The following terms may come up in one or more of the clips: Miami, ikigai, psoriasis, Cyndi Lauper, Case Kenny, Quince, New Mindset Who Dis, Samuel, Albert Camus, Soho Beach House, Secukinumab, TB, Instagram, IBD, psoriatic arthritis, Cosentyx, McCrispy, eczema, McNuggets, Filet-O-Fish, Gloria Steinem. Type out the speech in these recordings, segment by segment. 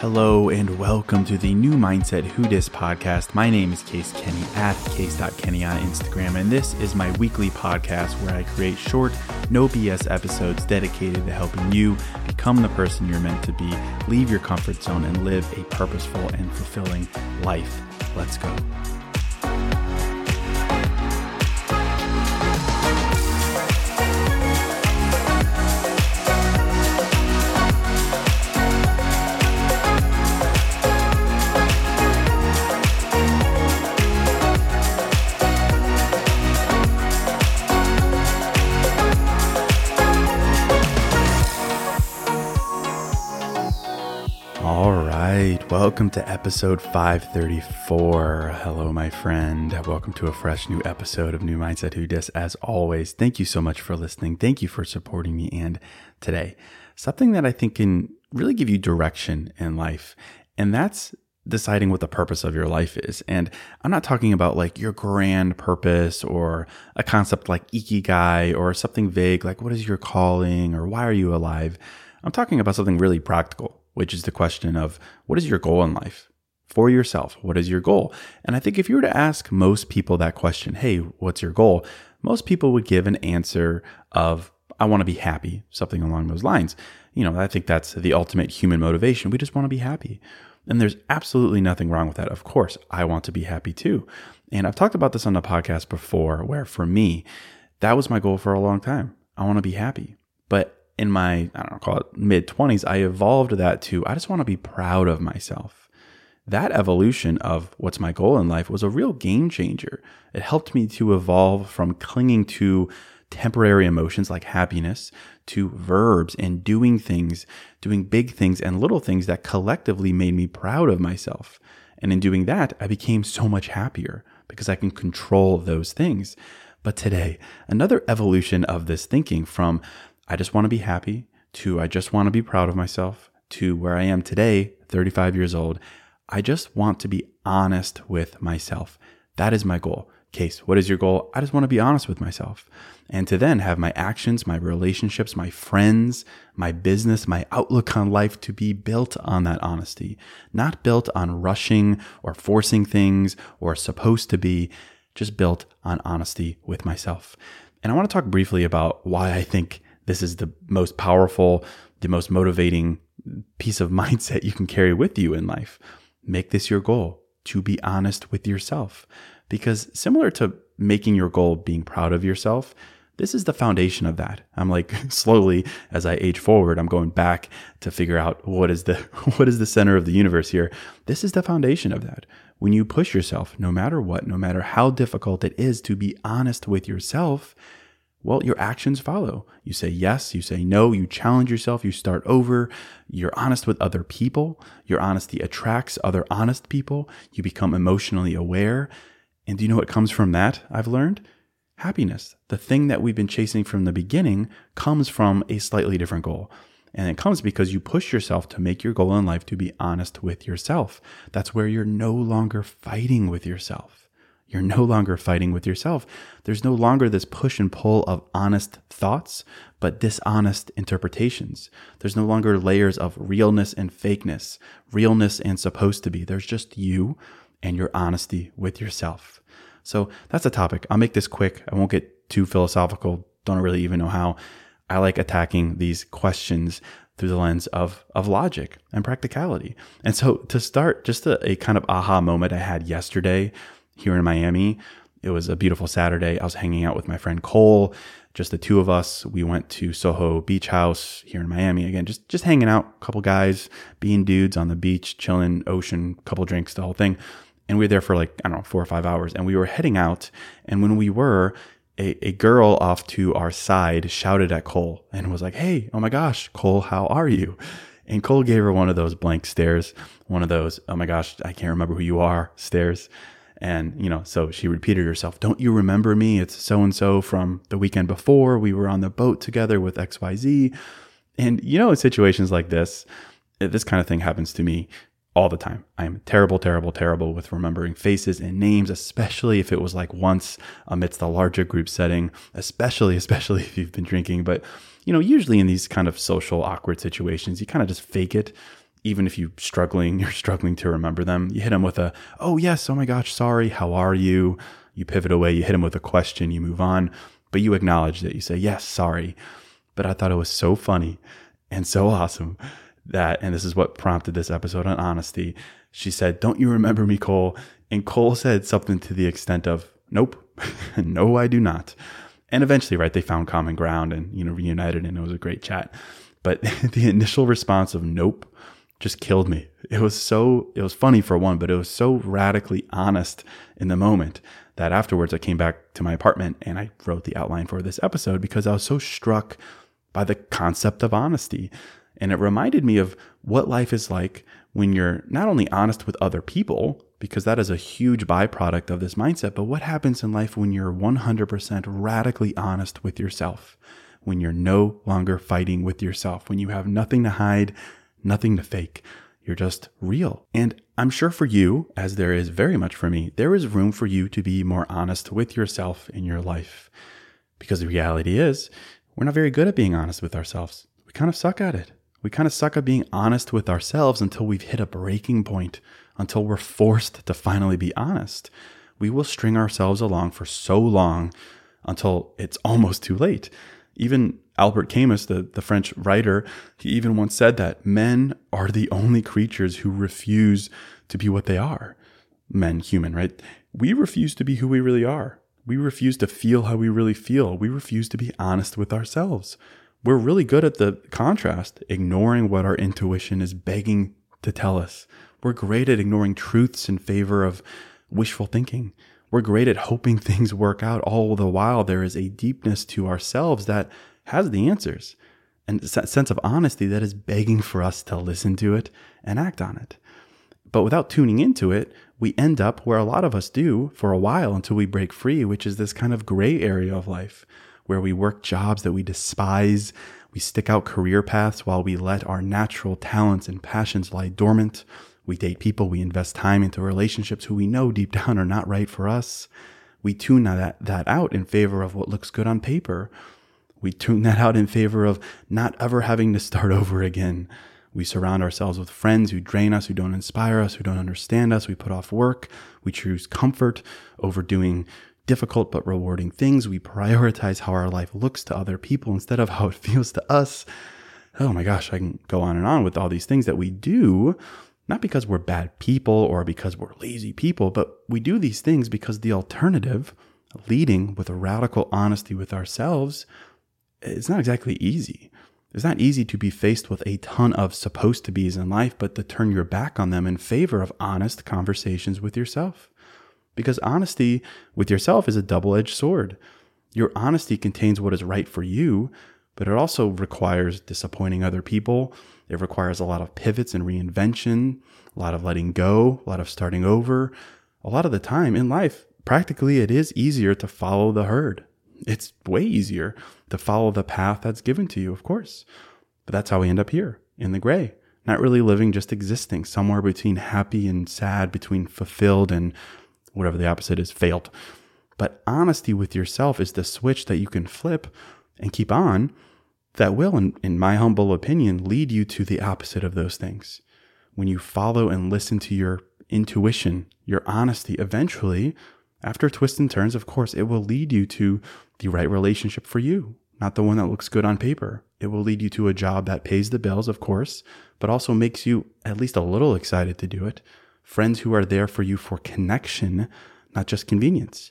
Hello and welcome to the New Mindset Who Dis podcast. My name is Case Kenny at case.kenny on Instagram, and this is my weekly podcast where I create short, no BS episodes dedicated to helping you become the person you're meant to be, leave your comfort zone, and live a purposeful and fulfilling life. Let's go. Welcome to episode 534. Hello, my friend. Welcome to a fresh new episode of New Mindset Who Dis. As always, thank you so much for listening. Thank you for supporting me. And today, something that I think can really give you direction in life, and that's deciding what the purpose of your life is. And I'm not talking about like your grand purpose or a concept like ikigai or something vague like what is your calling or why are you alive? I'm talking about something really practical, which is the question of what is your goal in life for yourself? What is your goal? And I think if you were to ask most people that question, hey, what's your goal? Most people would give an answer of, I want to be happy, something along those lines. You know, I think that's the ultimate human motivation. We just want to be happy. And there's absolutely nothing wrong with that. Of course, I want to be happy too. And I've talked about this on the podcast before, where for me, that was my goal for a long time. I want to be happy. But in my, I don't know, call it mid-20s, I evolved that to, I just want to be proud of myself. That evolution of what's my goal in life was a real game changer. It helped me to evolve from clinging to temporary emotions like happiness to verbs and doing things, doing big things and little things that collectively made me proud of myself. And in doing that, I became so much happier because I can control those things. But today, another evolution of this thinking from I just want to be happy to I just want to be proud of myself to where I am today, 35 years old. I just want to be honest with myself. That is my goal. Case, what is your goal? I just want to be honest with myself and to then have my actions, my relationships, my friends, my business, my outlook on life to be built on that honesty, not built on rushing or forcing things or supposed to be, just built on honesty with myself. And I want to talk briefly about why I think this is the most powerful, the most motivating piece of mindset you can carry with you in life. Make this your goal, to be honest with yourself. Because similar to making your goal being proud of yourself, this is the foundation of that. I'm like slowly, as I age forward, I'm going back to figure out what is the center of the universe here. This is the foundation of that. When you push yourself, no matter what, no matter how difficult it is to be honest with yourself, well, your actions follow. You say yes, you say no, you challenge yourself, you start over, you're honest with other people, your honesty attracts other honest people, you become emotionally aware. And do you know what comes from that, I've learned? Happiness. The thing that we've been chasing from the beginning comes from a slightly different goal. And it comes because you push yourself to make your goal in life to be honest with yourself. That's where you're no longer fighting with yourself. You're no longer fighting with yourself. There's no longer this push and pull of honest thoughts, but dishonest interpretations. There's no longer layers of realness and fakeness, realness and supposed to be. There's just you and your honesty with yourself. So that's a topic. I'll make this quick. I won't get too philosophical. Don't really even know how. I like attacking these questions through the lens of logic and practicality. And so to start, just a kind of aha moment I had yesterday here in Miami. It was a beautiful Saturday. I was hanging out with my friend Cole, just the two of us. We went to Soho Beach House here in Miami. Again, just hanging out, a couple guys, being dudes on the beach, chilling, ocean, couple drinks, the whole thing. And we were there for 4 or 5 hours. And we were heading out. And when we were, a girl off to our side shouted at Cole and was like, "Hey, oh my gosh, Cole, how are you?" And Cole gave her one of those blank stares, one of those, "Oh my gosh, I can't remember who you are" stares. And, so she repeated herself, "Don't you remember me? It's so-and-so from the weekend before. We were on the boat together with XYZ. And, in situations like this, this kind of thing happens to me all the time. I'm terrible with remembering faces and names, especially if it was once amidst a larger group setting, especially if you've been drinking. But, usually in these kind of social awkward situations, you kind of just fake it. Even if you're struggling to remember them, you hit them with a, "Oh yes, oh my gosh, sorry, how are you?" You pivot away, you hit them with a question, you move on, but you acknowledge that you say, "Yes, sorry." But I thought it was so funny and so awesome that, and this is what prompted this episode on honesty, she said, "Don't you remember me, Cole?" And Cole said something to the extent of, "Nope, no, I do not." And eventually, they found common ground and, reunited, and it was a great chat. But the initial response of "nope" just killed me. It was funny for one, but it was so radically honest in the moment that afterwards I came back to my apartment and I wrote the outline for this episode because I was so struck by the concept of honesty. And it reminded me of what life is like when you're not only honest with other people, because that is a huge byproduct of this mindset, but what happens in life when you're 100% radically honest with yourself, when you're no longer fighting with yourself, when you have nothing to hide, nothing to fake. You're just real. And I'm sure for you, as there is very much for me, there is room for you to be more honest with yourself in your life. Because the reality is, we're not very good at being honest with ourselves. We kind of suck at it. We kind of suck at being honest with ourselves until we've hit a breaking point, until we're forced to finally be honest. We will string ourselves along for so long until it's almost too late. Even Albert Camus, the French writer, he even once said that men are the only creatures who refuse to be what they are. Men, human, right? We refuse to be who we really are. We refuse to feel how we really feel. We refuse to be honest with ourselves. We're really good at the contrast, ignoring what our intuition is begging to tell us. We're great at ignoring truths in favor of wishful thinking. We're great at hoping things work out. All the while, there is a deepness to ourselves that has the answers and a sense of honesty that is begging for us to listen to it and act on it. But without tuning into it, we end up where a lot of us do for a while until we break free, which is this kind of gray area of life, where we work jobs that we despise, we stick out career paths while we let our natural talents and passions lie dormant, we date people, we invest time into relationships who we know deep down are not right for us, we tune that out in favor of what looks good on paper, we tune that out in favor of not ever having to start over again, we surround ourselves with friends who drain us, who don't inspire us, who don't understand us, we put off work, we choose comfort over doing difficult but rewarding things. We prioritize how our life looks to other people instead of how it feels to us. Oh my gosh, I can go on and on with all these things that we do, not because we're bad people or because we're lazy people, but we do these things because the alternative, leading with a radical honesty with ourselves, it's not exactly easy. It's not easy to be faced with a ton of supposed to be's in life, but to turn your back on them in favor of honest conversations with yourself. Because honesty with yourself is a double-edged sword. Your honesty contains what is right for you, but it also requires disappointing other people. It requires a lot of pivots and reinvention, a lot of letting go, a lot of starting over. A lot of the time in life, practically, it is easier to follow the herd. It's way easier to follow the path that's given to you, of course. But that's how we end up here, in the gray. Not really living, just existing, somewhere between happy and sad, between fulfilled and whatever the opposite is, failed. But honesty with yourself is the switch that you can flip and keep on that will, in my humble opinion, lead you to the opposite of those things. When you follow and listen to your intuition, your honesty, eventually, after twists and turns, of course, it will lead you to the right relationship for you, not the one that looks good on paper. It will lead you to a job that pays the bills, of course, but also makes you at least a little excited to do it. Friends who are there for you for connection, not just convenience.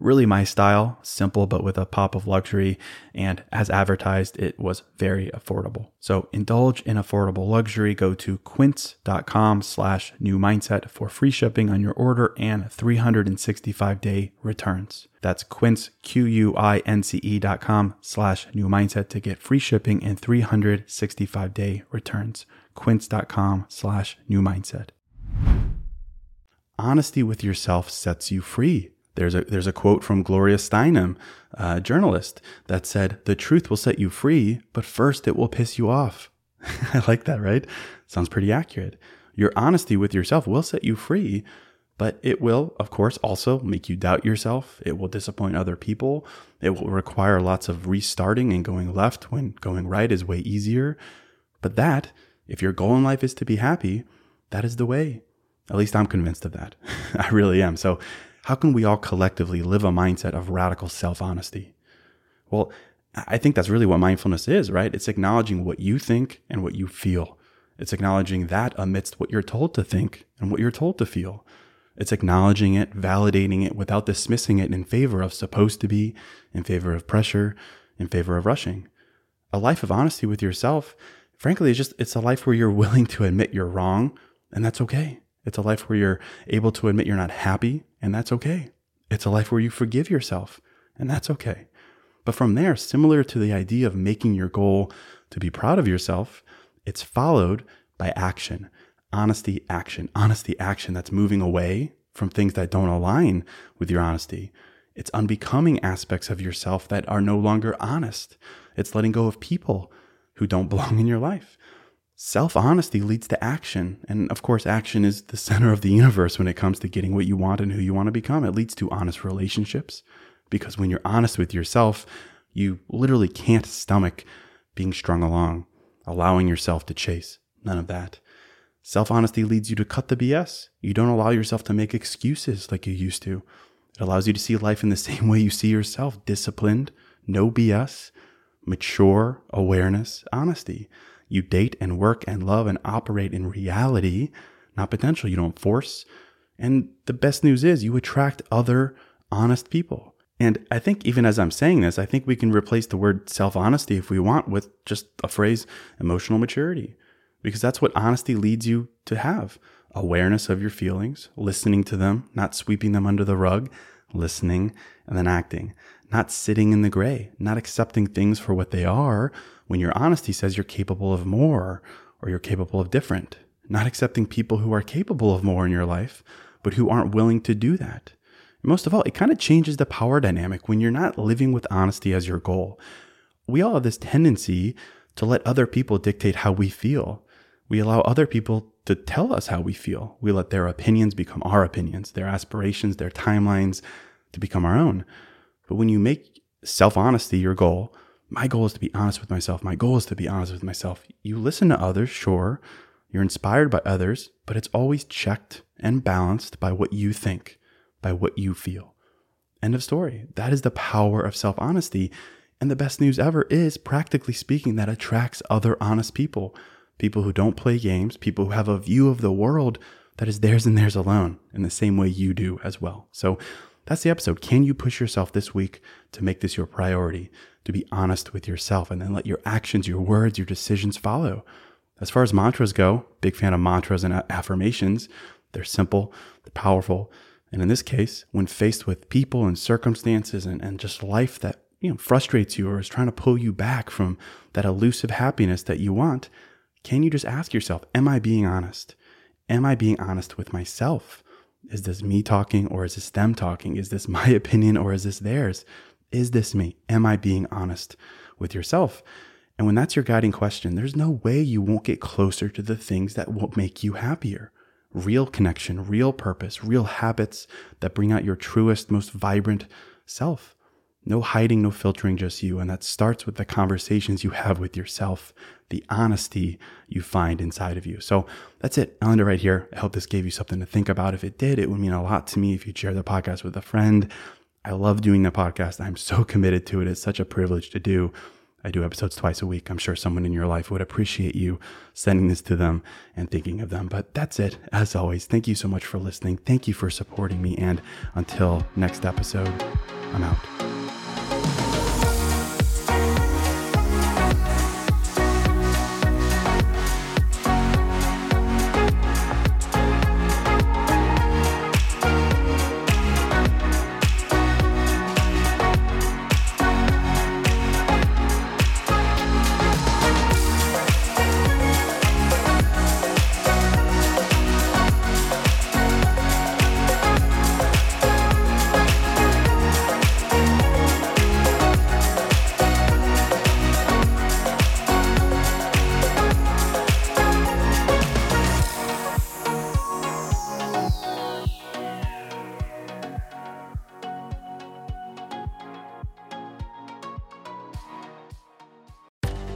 Really my style, simple but with a pop of luxury, and as advertised, it was very affordable. So indulge in affordable luxury. Go to quince.com/newmindset for free shipping on your order and 365-day returns. That's Quince, QUINCE.com/newmindset to get free shipping and 365-day returns. Quince.com/newmindset. Honesty with yourself sets you free. There's a quote from Gloria Steinem, a journalist, that said, "The truth will set you free, but first it will piss you off." I like that, right? Sounds pretty accurate. Your honesty with yourself will set you free, but it will, of course, also make you doubt yourself. It will disappoint other people. It will require lots of restarting and going left when going right is way easier. But that, if your goal in life is to be happy, that is the way. At least I'm convinced of that. I really am. So how can we all collectively live a mindset of radical self-honesty? Well, I think that's really what mindfulness is, right? It's acknowledging what you think and what you feel. It's acknowledging that amidst what you're told to think and what you're told to feel. It's acknowledging it, validating it without dismissing it in favor of supposed to be, in favor of pressure, in favor of rushing. A life of honesty with yourself, frankly, it's a life where you're willing to admit you're wrong, and that's okay. It's a life where you're able to admit you're not happy, and that's okay. It's a life where you forgive yourself, and that's okay. But from there, similar to the idea of making your goal to be proud of yourself, it's followed by action. Honesty, action. That's moving away from things that don't align with your honesty. It's unbecoming aspects of yourself that are no longer honest. It's letting go of people who don't belong in your life. Self-honesty leads to action. And of course, action is the center of the universe when it comes to getting what you want and who you want to become. It leads to honest relationships, because when you're honest with yourself, you literally can't stomach being strung along, allowing yourself to chase. None of that. Self-honesty leads you to cut the BS. You don't allow yourself to make excuses like you used to. It allows you to see life in the same way you see yourself: disciplined, no BS, mature, awareness, honesty. You date and work and love and operate in reality, not potential. You don't force. And the best news is you attract other honest people. And I think even as I'm saying this, I think we can replace the word self-honesty if we want with just a phrase, emotional maturity, because that's what honesty leads you to have. Awareness of your feelings, listening to them, not sweeping them under the rug, listening and then acting, not sitting in the gray, not accepting things for what they are when your honesty says you're capable of more or you're capable of different, not accepting people who are capable of more in your life, but who aren't willing to do that. And most of all, it kind of changes the power dynamic when you're not living with honesty as your goal. We all have this tendency to let other people dictate how we feel. We allow other people to tell us how we feel. We let their opinions become our opinions, their aspirations, their timelines to become our own. But when you make self-honesty your goal, my goal is to be honest with myself. My goal is to be honest with myself. You listen to others, sure. You're inspired by others, but it's always checked and balanced by what you think, by what you feel. End of story. That is the power of self-honesty. And the best news ever is, practically speaking, that attracts other honest people. People who don't play games, people who have a view of the world that is theirs and theirs alone, in the same way you do as well. So that's the episode. Can you push yourself this week to make this your priority, to be honest with yourself, and then let your actions, your words, your decisions follow? As far as mantras go, big fan of mantras and affirmations. They're simple, they're powerful. And in this case, when faced with people and circumstances and just life that frustrates you or is trying to pull you back from that elusive happiness that you want, can you just ask yourself, am I being honest? Am I being honest with myself? Is this me talking or is this them talking? Is this my opinion or is this theirs? Is this me? Am I being honest with yourself? And when that's your guiding question, there's no way you won't get closer to the things that will make you happier. Real connection, real purpose, real habits that bring out your truest, most vibrant self. No hiding, no filtering, just you. And that starts with the conversations you have with yourself, the honesty you find inside of you. So that's it. I'll end it right here. I hope this gave you something to think about. If it did, it would mean a lot to me if you'd share the podcast with a friend. I love doing the podcast. I'm so committed to it. It's such a privilege to do. I do episodes twice a week. I'm sure someone in your life would appreciate you sending this to them and thinking of them. But that's it. As always, thank you so much for listening. Thank you for supporting me. And until next episode, I'm out.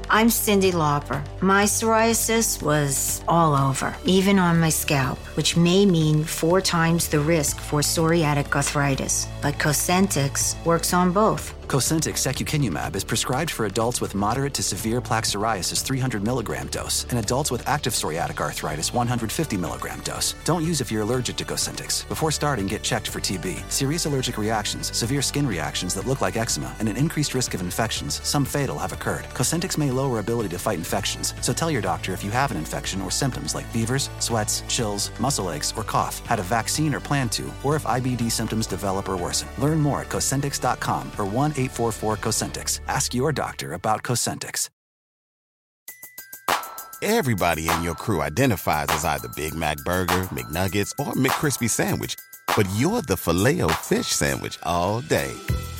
I'm Cyndi Lauper. My psoriasis was all over, even on my scalp, which may mean 4 times the risk for psoriatic arthritis. But Cosentyx works on both. Cosentyx Secukinumab is prescribed for adults with moderate to severe plaque psoriasis 300 milligram dose and adults with active psoriatic arthritis 150 milligram dose. Don't use if you're allergic to Cosentyx. Before starting, get checked for TB, serious allergic reactions, severe skin reactions that look like eczema, and an increased risk of infections, some fatal, have occurred. Cosentyx may lower ability to fight infections, so tell your doctor if you have an infection or symptoms like fevers, sweats, chills, muscle aches, or cough, had a vaccine or plan to, or if IBD symptoms develop or worsen. Learn more at Cosentyx.com or 1-844-COSENTYX. Ask your doctor about Cosentyx. Everybody in your crew identifies as either Big Mac Burger, McNuggets, or McCrispy Sandwich, but you're the Filet-O-Fish Sandwich all day.